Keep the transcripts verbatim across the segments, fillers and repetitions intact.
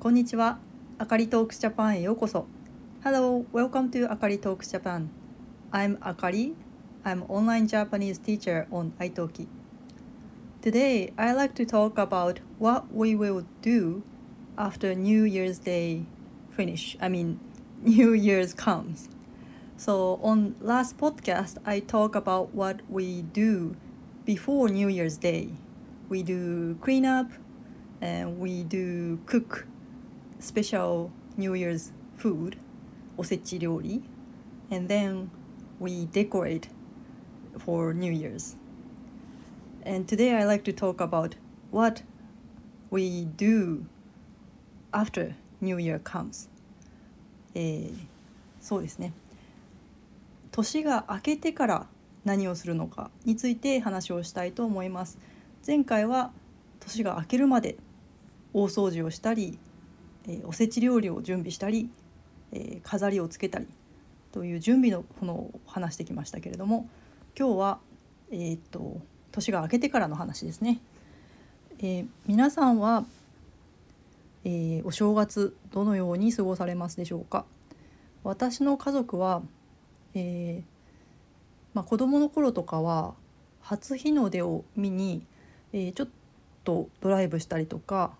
こんにちは。Akari Talks Japan へようこそ。Hello, welcome to Akari Talks Japan. I'm Akari. I'm online Japanese teacher on I T O K I. Today, I'd like to talk about what we will do after New Year's Day finish. I mean, New Year's comes. So, on last podcast, I talk about what we do before New Year's Day. We do clean up and we do cook.Special New Year's food, おせち料理 and then we decorate for New Year's. And today I'd like to talk about what we do after New Year comes. えー、そうですね。年が明けてから何をするのかについて話をしたいと思います。前回は年が明けるまで大掃除をしたりおせち料理を準備したり、えー、飾りをつけたりという準備のものを話してきましたけれども、今日は、えー、っと年が明けてからの話ですね。えー、皆さんは、えー、お正月どのように過ごされますでしょうか。私の家族は、えーまあ、子供の頃とかは初日の出を見に、えー、ちょっとドライブしたりとか、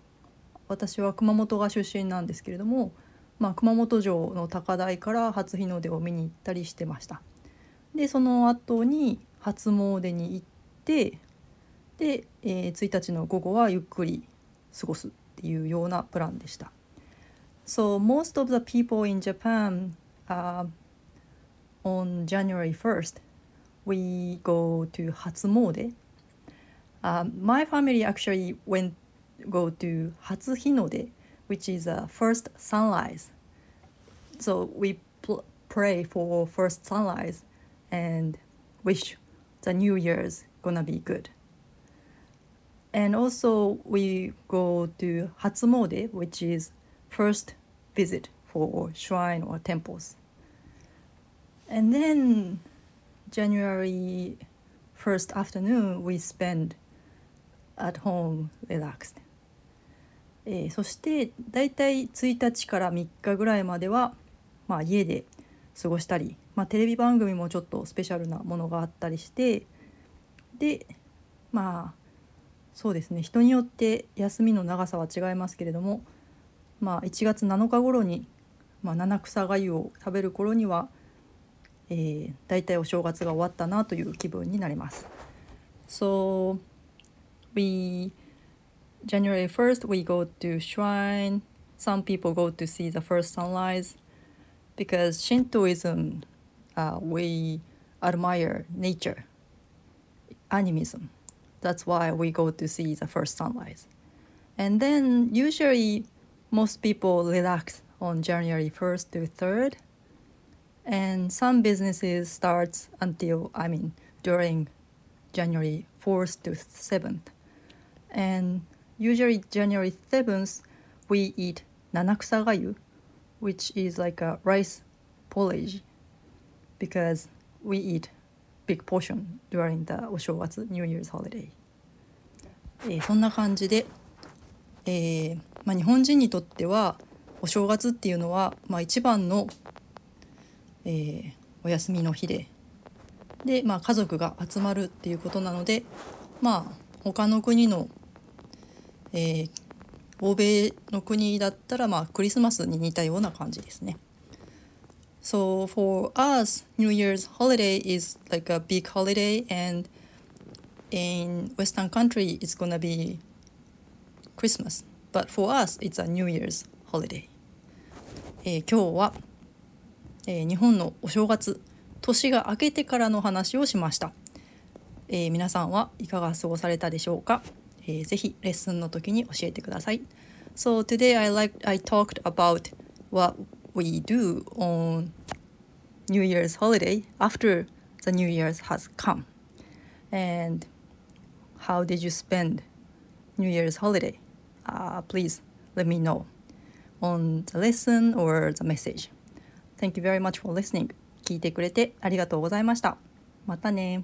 私は熊本が出身なんですけれども、まあ、熊本城の高台から初日の出を見に行ったりしてました。で、その後に初詣に行って、で、えー、ついたちの午後はゆっくり過ごすっていうようなプランでした。So most of the people in Japan、uh, on January first, we go to Hatsumode.、Uh, my family actually went.go to Hatsuhinode, which is a first sunrise. So we pl- pray for first sunrise and wish the New Year's gonna be good. And also we go to Hatsumode, which is first visit for shrine or temples. And then January first afternoon we spend at home relaxed.えー、そしてだいたいついたちからみっかぐらいまでは、まあ、家で過ごしたり、まあ、テレビ番組もちょっとスペシャルなものがあったりして、でまあそうですね、人によって休みの長さは違いますけれども、まあ、いちがつなのか頃に、まあ、七草粥を食べる頃には、えー、だいたいお正月が終わったなという気分になります。 So we January first, we go to shrine. Some people go to see the first sunrise because Shintoism, uh, we admire nature, animism. That's why we go to see the first sunrise. And then usually most people relax on January first to third. And some businesses starts until, I mean, during January fourth to seventh. And...Usually January seventh, we eat nanaksa gayu, which is like a rice porridge, because we eat big portion during the お正月 New Year's holiday. えー、そんな感じで、えーまあ、日本人にとってはお正月っていうのは、まあ、一番の、えー、お休みの日で、で、まあ、家族が集まるっていうことなので、まあ、他の国のえー、欧米の国だったら、まあ、クリスマスに似たような感じですね。So for us, New Year's holiday is like a big holiday, and in Western country, it's gonna be Christmas. But for us, it's a New Year's holiday. えー、今日は、えー、日本のお正月、年が明けてからの話をしました。えー、皆さんはいかが過ごされたでしょうか。えー、ぜひレッスンの時に教えてください。 So today I, like, I talked about what we do on New Year's holiday after the New Year's has come. And how did you spend New Year's holiday?、Uh, please let me know on the lesson or the message. Thank you very much for listening. 聞いてくれてありがとうございました。またね。